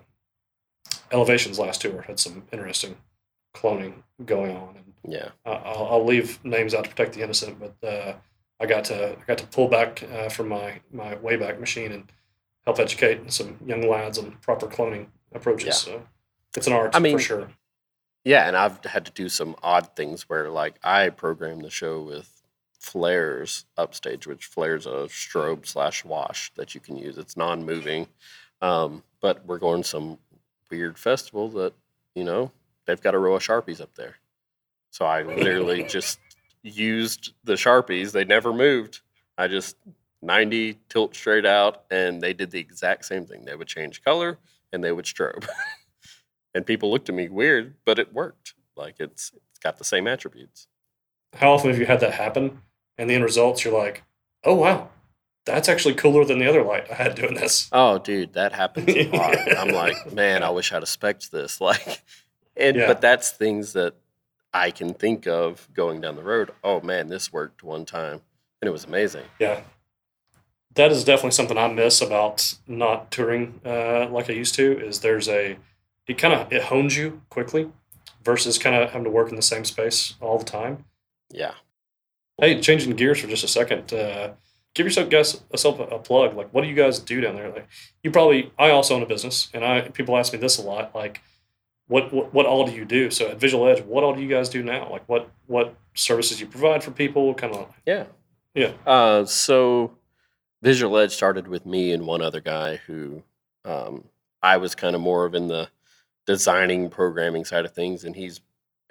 Elevation's last tour. Had some interesting cloning going on. And yeah, I'll, I'll leave names out to protect the innocent, but uh, I got to I got to pull back uh, from my my Wayback Machine and help educate some young lads on proper cloning approaches. Yeah. So it's an art, I mean, for sure. Yeah, and I've had to do some odd things where, like, I programmed the show with Flares upstage, which Flares a strobe slash wash that you can use. It's non-moving, um, but we're going to some weird festival that, you know, they've got a row of Sharpies up there. So I literally just used the Sharpies. They never moved. I just ninety tilt straight out, and they did the exact same thing. They would change color, and they would strobe. And people looked at me weird, but it worked. Like, it's it's got the same attributes. How often have you had that happen? And the end results, you're like, oh, wow, that's actually cooler than the other light I had doing this. Oh, dude, that happens a lot. I'm like, man, I wish I'd have spec'd this. Like, and yeah. But that's things that I can think of going down the road. Oh, man, this worked one time, and it was amazing. Yeah. That is definitely something I miss about not touring uh, like I used to, is there's a... It kind of it hones you quickly versus kind of having to work in the same space all the time. Yeah. Hey, changing gears for just a second. Uh, give yourself guys yourself a, a plug. Like, what do you guys do down there? Like, you probably I also own a business, and I people ask me this a lot. Like, what what, what all do you do? So at Visual Edge, what all do you guys do now? Like, what what services you provide for people? Kind of. Yeah. Yeah. Uh, so Visual Edge started with me and one other guy who um, I was kind of more of in the designing, programming side of things, and he's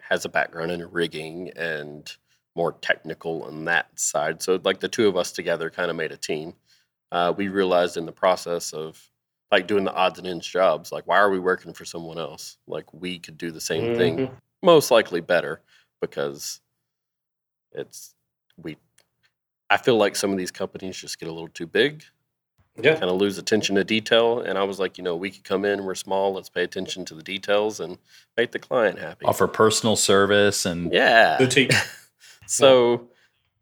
has a background in rigging and more technical on that side. So, like, the two of us together kind of made a team. Uh, we realized in the process of, like, doing the odds and ends jobs, like, why are we working for someone else? Like, we could do the same mm-hmm. thing, most likely better, because it's, we, I feel like some of these companies just get a little too big. Yeah. Kind of lose attention to detail. And I was like, you know, we could come in, we're small, let's pay attention to the details and make the client happy. Offer personal service and yeah. boutique. So yeah.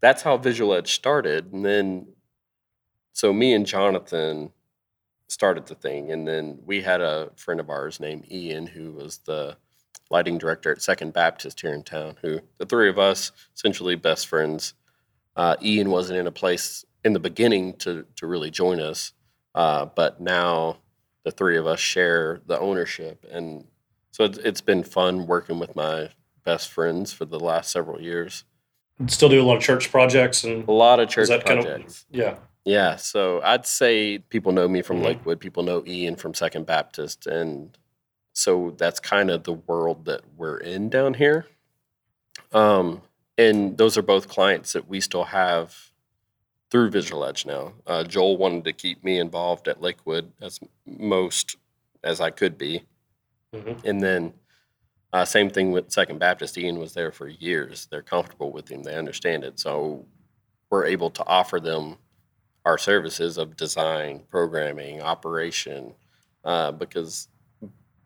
That's how Visual Edge started. And then, so me and Jonathan started the thing. And then we had a friend of ours named Ian, who was the lighting director at Second Baptist here in town, who the three of us, essentially best friends. Uh, Ian wasn't in a place in the beginning to to really join us, uh, but now the three of us share the ownership, and so it's, it's been fun working with my best friends for the last several years. Still do a lot of church projects and a lot of church projects. Kind of, yeah, Yeah, so I'd say people know me from Lakewood. People know Ian from Second Baptist. And so that's kind of the world that we're in down here. Um, and those are both clients that we still have through Visual Edge now. Uh, Joel wanted to keep me involved at Lakewood as most as I could be. Mm-hmm. And then uh, same thing with Second Baptist. Ian was there for years. They're comfortable with him. They understand it. So we're able to offer them our services of design, programming, operation, uh, because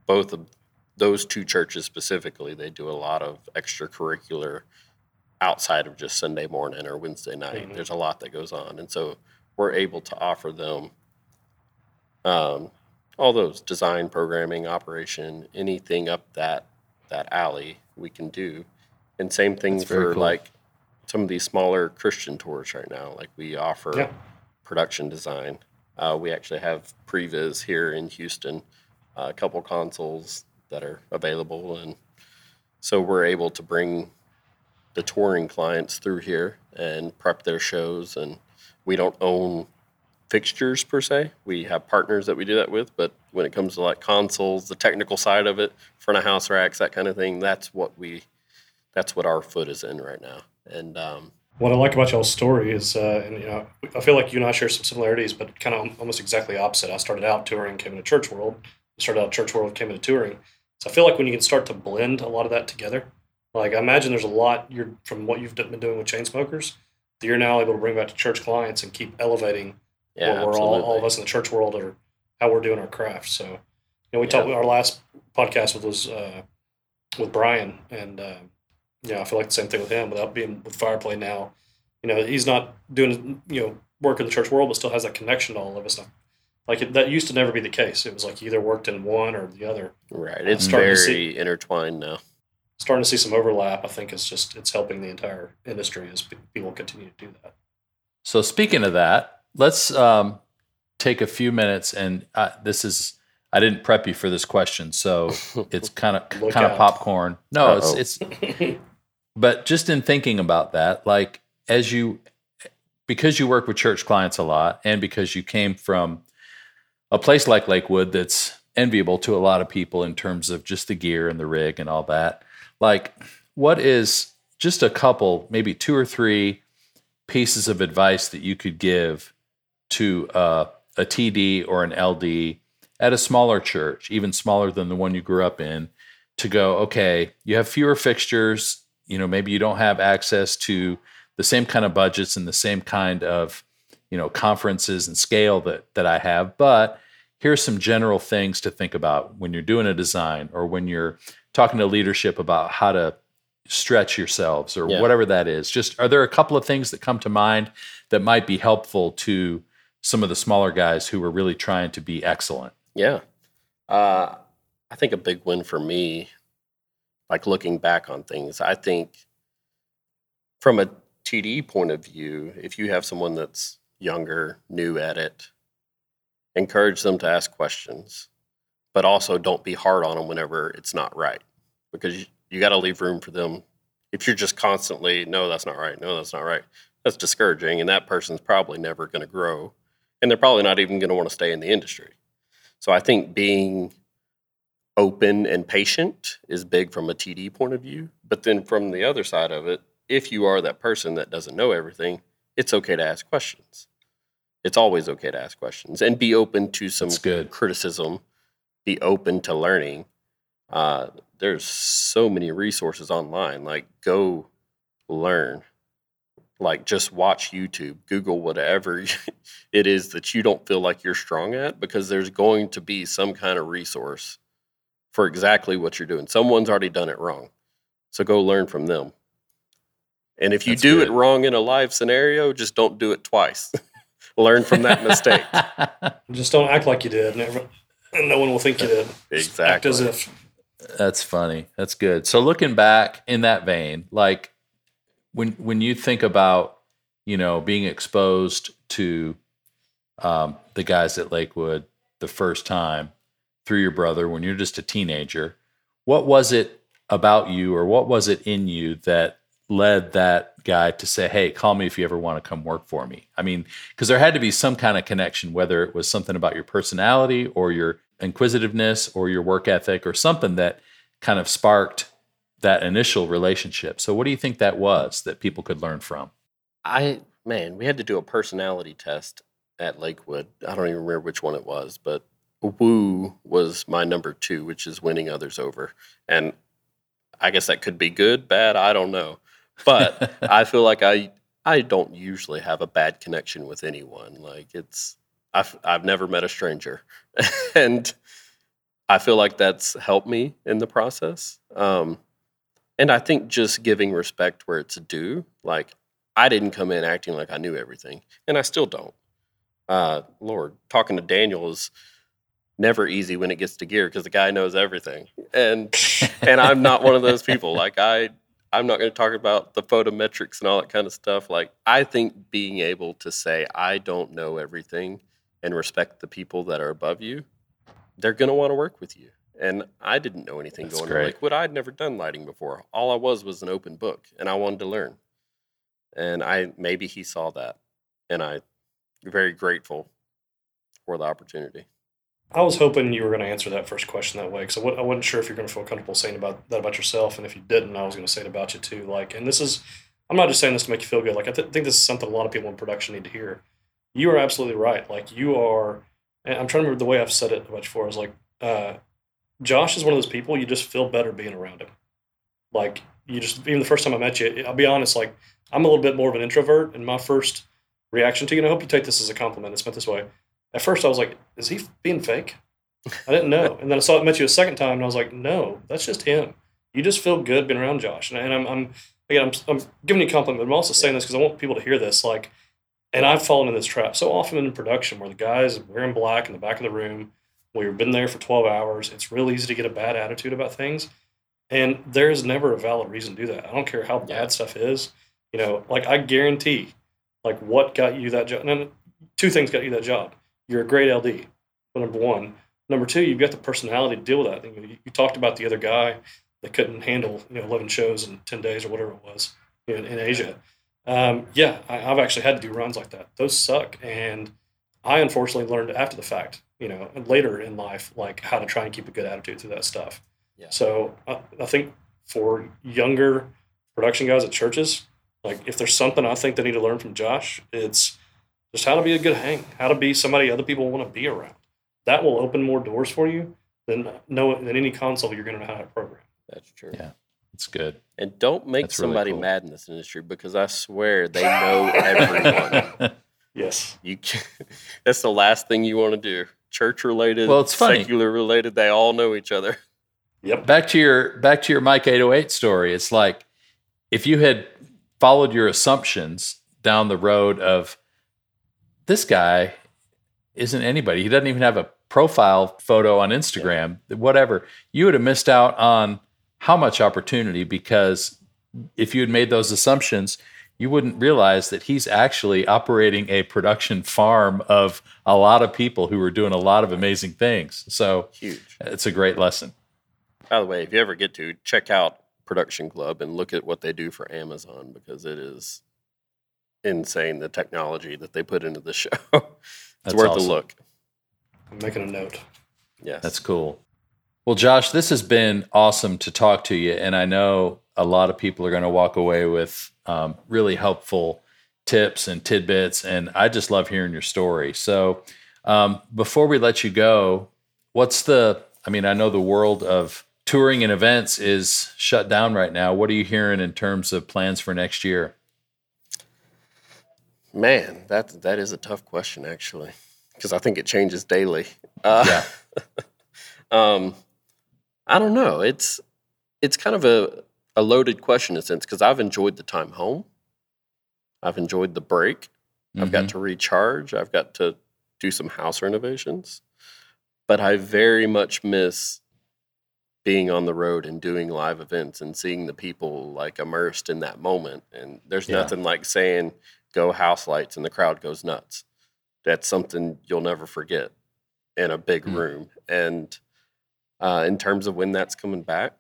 both of those two churches specifically, they do a lot of extracurricular outside of just Sunday morning or Wednesday night. Mm-hmm. There's a lot that goes on. And so we're able to offer them um, all those design, programming, operation, anything up that that alley we can do. And same thing That's for cool. like some of these smaller Christian tours right now. Like we offer yeah. production design. Uh, we actually have previs here in Houston, uh, a couple consoles that are available. And so we're able to bring the touring clients through here and prep their shows. And we don't own fixtures per se. We have partners that we do that with, but when it comes to like consoles, the technical side of it, front of house racks, that kind of thing, that's what we, that's what our foot is in right now. And um, what I like about y'all's story is, uh, and you know, I feel like you and I share some similarities, but kind of almost exactly opposite. I started out touring, came into church world. I started out church world, came into touring. So I feel like when you can start to blend a lot of that together, like I imagine there's a lot you're from what you've been doing with Chainsmokers that you're now able to bring back to church clients and keep elevating yeah, what we're all, all of us in the church world are how we're doing our craft. So, you know, we yeah. talked our last podcast with was uh, with Brian, and uh, yeah, I feel like the same thing with him. Without being with Firefly now, you know, he's not doing you know work in the church world, but still has that connection to all of us. Now. Like it, that used to never be the case. It was like you either worked in one or the other. Right, it's uh, very see, intertwined now. Starting to see some overlap, I think it's just it's helping the entire industry as people continue to do that. So speaking of that, let's um, take a few minutes and uh, this is I didn't prep you for this question, so it's kind of kind of popcorn. No, Uh-oh. it's it's. But just in thinking about that, like as you because you work with church clients a lot, and because you came from a place like Lakewood that's enviable to a lot of people in terms of just the gear and the rig and all that. Like, what is just a couple, maybe two or three pieces of advice that you could give to uh, a T D or an L D at a smaller church, even smaller than the one you grew up in, to go, okay, you have fewer fixtures, you know, maybe you don't have access to the same kind of budgets and the same kind of, you know, conferences and scale that that I have, but here's some general things to think about when you're doing a design or when you're talking to leadership about how to stretch yourselves or yeah. whatever that is. Just are there a couple of things that come to mind that might be helpful to some of the smaller guys who are really trying to be excellent? Yeah. Uh, I think a big win for me, like looking back on things, I think from a T D point of view, if you have someone that's younger, new at it, encourage them to ask questions. But also don't be hard on them whenever it's not right, because you, you got to leave room for them. If you're just constantly, no, that's not right, no, that's not right, that's discouraging, and that person's probably never going to grow, and they're probably not even going to want to stay in the industry. So I think being open and patient is big from a T D point of view. But then from the other side of it, if you are that person that doesn't know everything, it's okay to ask questions. It's always okay to ask questions and be open to some criticism. Be open to learning. Uh, there's so many resources online. Like, go learn. Like, just watch YouTube, Google whatever it is that you don't feel like you're strong at, because there's going to be some kind of resource for exactly what you're doing. Someone's already done it wrong. So go learn from them. And if you That's do good. it wrong in a live scenario, just don't do it twice. Learn from that mistake. Just don't act like you did. Never. And no one will think you did. Exactly. Act as if. That's funny. That's good. So looking back in that vein, like when when you think about, you know, being exposed to um, the guys at Lakewood the first time through your brother when you're just a teenager, what was it about you or what was it in you that led that guy to say, hey, call me if you ever want to come work for me? I mean, because there had to be some kind of connection, whether it was something about your personality or your inquisitiveness or your work ethic or something that kind of sparked that initial relationship. So what do you think that was that people could learn from? I, man, we had to do a personality test at Lakewood. I don't even remember which one it was, but woo was my number two, which is winning others over. And I guess that could be good, bad, I don't know. But I feel like I I don't usually have a bad connection with anyone. Like it's, I've, I've never met a stranger. And I feel like that's helped me in the process. Um, and I think just giving respect where it's due. Like I didn't come in acting like I knew everything, and I still don't. Uh, Lord, talking to Daniel is never easy when it gets to gear because the guy knows everything. And and I'm not one of those people. Like I... I'm not going to talk about the photometrics and all that kind of stuff. Like, I think being able to say, I don't know everything and respect the people that are above you, they're going to want to work with you. And I didn't know anything That's going on. Like, what I'd never done lighting before. All I was was an open book, and I wanted to learn. And I maybe he saw that, and I'm very grateful for the opportunity. I was hoping you were going to answer that first question that way, because I wasn't sure if you're going to feel comfortable saying about that about yourself, and if you didn't, I was going to say it about you too. Like, and this is, I'm not just saying this to make you feel good. Like, I th- think this is something a lot of people in production need to hear. You are absolutely right. Like, you are. And I'm trying to remember the way I've said it about before. I was like, uh, Josh is one of those people you just feel better being around him. Like, you just even the first time I met you, I'll be honest. Like, I'm a little bit more of an introvert, and my first reaction to you, and I hope you take this as a compliment. It's meant this way. At first, I was like, is he being fake? I didn't know. And then I saw it met you a second time, and I was like, no, that's just him. You just feel good being around Josh. And, and I'm, I'm, again, I'm, I'm giving you a compliment, but I'm also saying this because I want people to hear this. Like, and I've fallen in this trap so often in production where the guy's wearing black in the back of the room. We've been there for twelve hours. It's real easy to get a bad attitude about things. And there is never a valid reason to do that. I don't care how bad yeah. stuff is. You know, like, I guarantee, like, what got you that job? No, two things got you that job. You're a great L D, number one. Number two, you've got the personality to deal with that. You, you talked about the other guy that couldn't handle, you know, eleven shows in ten days or whatever it was in, in Asia. Um, yeah, I, I've actually had to do runs like that. Those suck. And I unfortunately learned after the fact, you know, later in life, like how to try and keep a good attitude through that stuff. Yeah. So I, I think for younger production guys at churches, like if there's something I think they need to learn from Josh, it's just how to be a good hang, how to be somebody other people want to be around. That will open more doors for you than no than any console you're going to know how to program. That's true. Yeah, it's good. And don't make That's somebody really cool. mad in this industry, because I swear they know everyone. Yes, you. Can, that's the last thing you want to do. Church related, well, it's funny. Secular related, they all know each other. Yep. Back to your back to your Mike eight oh eight story. It's like if you had followed your assumptions down the road of, this guy isn't anybody. He doesn't even have a profile photo on Instagram, yeah. whatever. You would have missed out on how much opportunity, because if you had made those assumptions, you wouldn't realize that he's actually operating a production farm of a lot of people who are doing a lot of amazing things. So huge. It's a great lesson. By the way, if you ever get to, check out Production Club and look at what they do for Amazon, because it is insane, the technology that they put into the show. It's that's worth awesome. A look. I'm making a note. Yes. That's cool. Well, Josh, this has been awesome to talk to you, and I know a lot of people are going to walk away with um, really helpful tips and tidbits, and I just love hearing your story. So um, before we let you go, what's the, I mean, I know the world of touring and events is shut down right now. What are you hearing in terms of plans for next year? Man, that that is a tough question, actually, because I think it changes daily. Uh, yeah. um, I don't know. It's it's kind of a, a loaded question in a sense, because I've enjoyed the time home. I've enjoyed the break. Mm-hmm. I've got to recharge. I've got to do some house renovations. But I very much miss being on the road and doing live events and seeing the people, like, immersed in that moment. And there's yeah. nothing like saying, go house lights and the crowd goes nuts. That's something you'll never forget in a big mm. room. And uh, in terms of when that's coming back,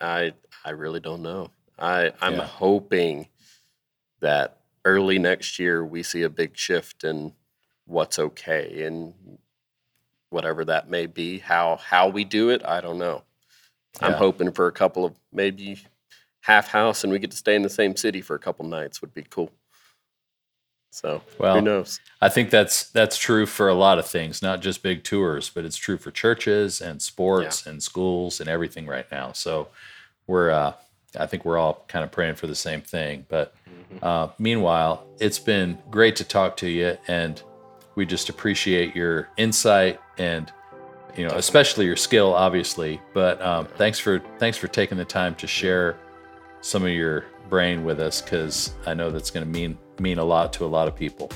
I I really don't know. I, I'm yeah. hoping that early next year we see a big shift in what's okay and whatever that may be. How how we do it, I don't know. Yeah. I'm hoping for a couple of maybe half house and we get to stay in the same city for a couple nights would be cool. So well, who knows? I think that's that's true for a lot of things, not just big tours, but it's true for churches and sports yeah. and schools and everything right now. So we're uh, I think we're all kind of praying for the same thing. But mm-hmm. uh, meanwhile, it's been great to talk to you, and we just appreciate your insight and you know especially your skill, obviously. But um, thanks for thanks for taking the time to share some of your brain with us, because I know that's going to mean. mean a lot to a lot of people.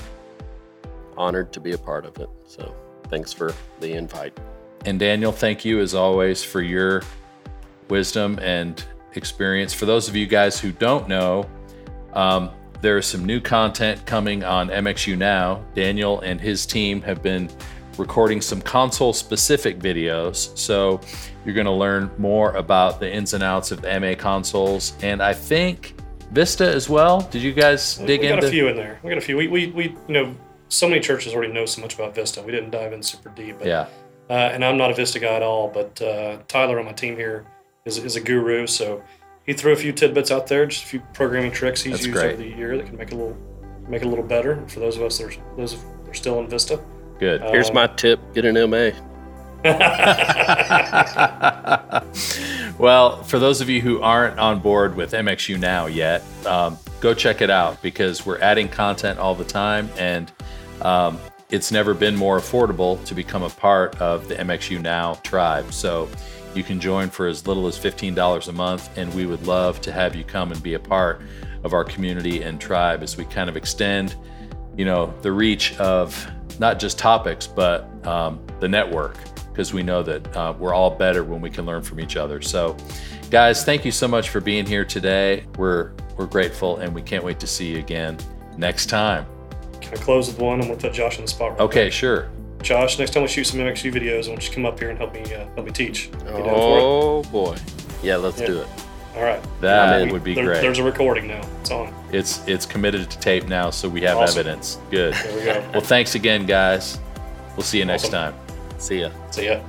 Honored to be a part of it. So thanks for the invite. And Daniel, thank you as always for your wisdom and experience. For those of you guys who don't know, um, there is some new content coming on M X U Now. Daniel and his team have been recording some console specific videos. So you're going to learn more about the ins and outs of the M A consoles. And I think Vista as well. Did you guys dig into? We got into... a few in there. We got a few. We, we we you know so many churches already know so much about Vista. We didn't dive in super deep. But, yeah. Uh, and I'm not a Vista guy at all, but uh, Tyler on my team here is is a guru. So he threw a few tidbits out there, just a few programming tricks he's That's used great. over the year that can make a little make it a little better for those of us that are those that are still in Vista. Good. Um, Here's my tip: get an M A. Well, for those of you who aren't on board with M X U Now yet, um, go check it out, because we're adding content all the time, and um, it's never been more affordable to become a part of the M X U Now tribe. So you can join for as little as fifteen dollars a month, and we would love to have you come and be a part of our community and tribe as we kind of extend, you know, the reach of not just topics, but um, the network. Because we know that uh, we're all better when we can learn from each other. So, guys, thank you so much for being here today. We're we're grateful, and we can't wait to see you again next time. Can I close with one? I'm gonna put Josh on the spot. Right okay, quick. Sure. Josh, next time we shoot some M X U videos, I want you to come up here and help me uh, help me teach. You oh down for it? boy, yeah, let's yeah. do it. All right, that I mean, would be there, great. There's a recording now. It's on. It's it's committed to tape now, so we have awesome. evidence. Good. There we go. Well, thanks again, guys. We'll see you awesome. next time. See ya. See ya.